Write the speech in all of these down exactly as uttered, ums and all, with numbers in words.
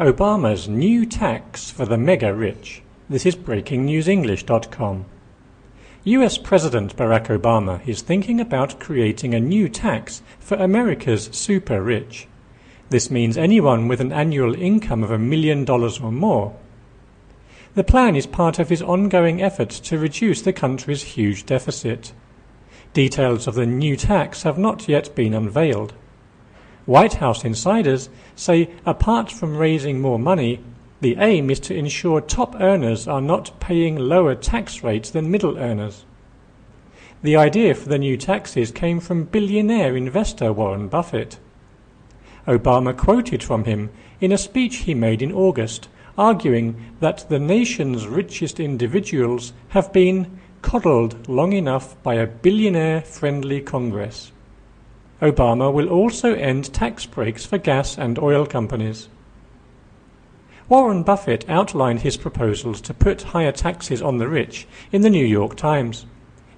Obama's new tax for the mega-rich. This is breaking news english dot com. U S President Barack Obama is thinking about creating a new tax for America's super-rich. This means anyone with an annual income of a million dollars or more. The plan is part of his ongoing efforts to reduce the country's huge deficit. Details of the new tax have not yet been unveiled. White House insiders say apart from raising more money, the aim is to ensure top earners are not paying lower tax rates than middle earners. The idea for the new taxes came from billionaire investor Warren Buffett. Obama quoted from him in a speech he made in August, arguing that the nation's richest individuals have been coddled long enough by a billionaire-friendly Congress. Obama will also end tax breaks for gas and oil companies. Warren Buffett outlined his proposals to put higher taxes on the rich in the New York Times.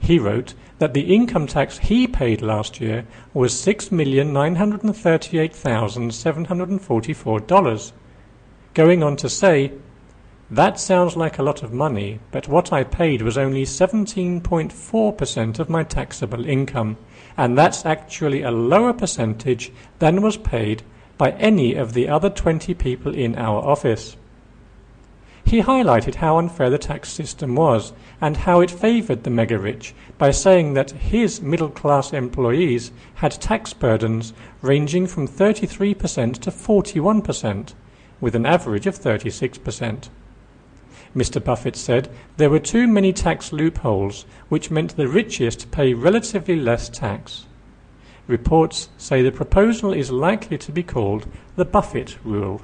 He wrote that the income tax he paid last year was six million nine hundred thirty-eight thousand seven hundred forty-four dollars, going on to say, "That sounds like a lot of money, but what I paid was only seventeen point four percent of my taxable income, and that's actually a lower percentage than was paid by any of the other twenty people in our office." He highlighted how unfair the tax system was and how it favoured the mega-rich by saying that his middle-class employees had tax burdens ranging from thirty-three percent to forty-one percent, with an average of thirty-six percent. Mister Buffett said there were too many tax loopholes, which meant the richest pay relatively less tax. Reports say the proposal is likely to be called the Buffett Rule.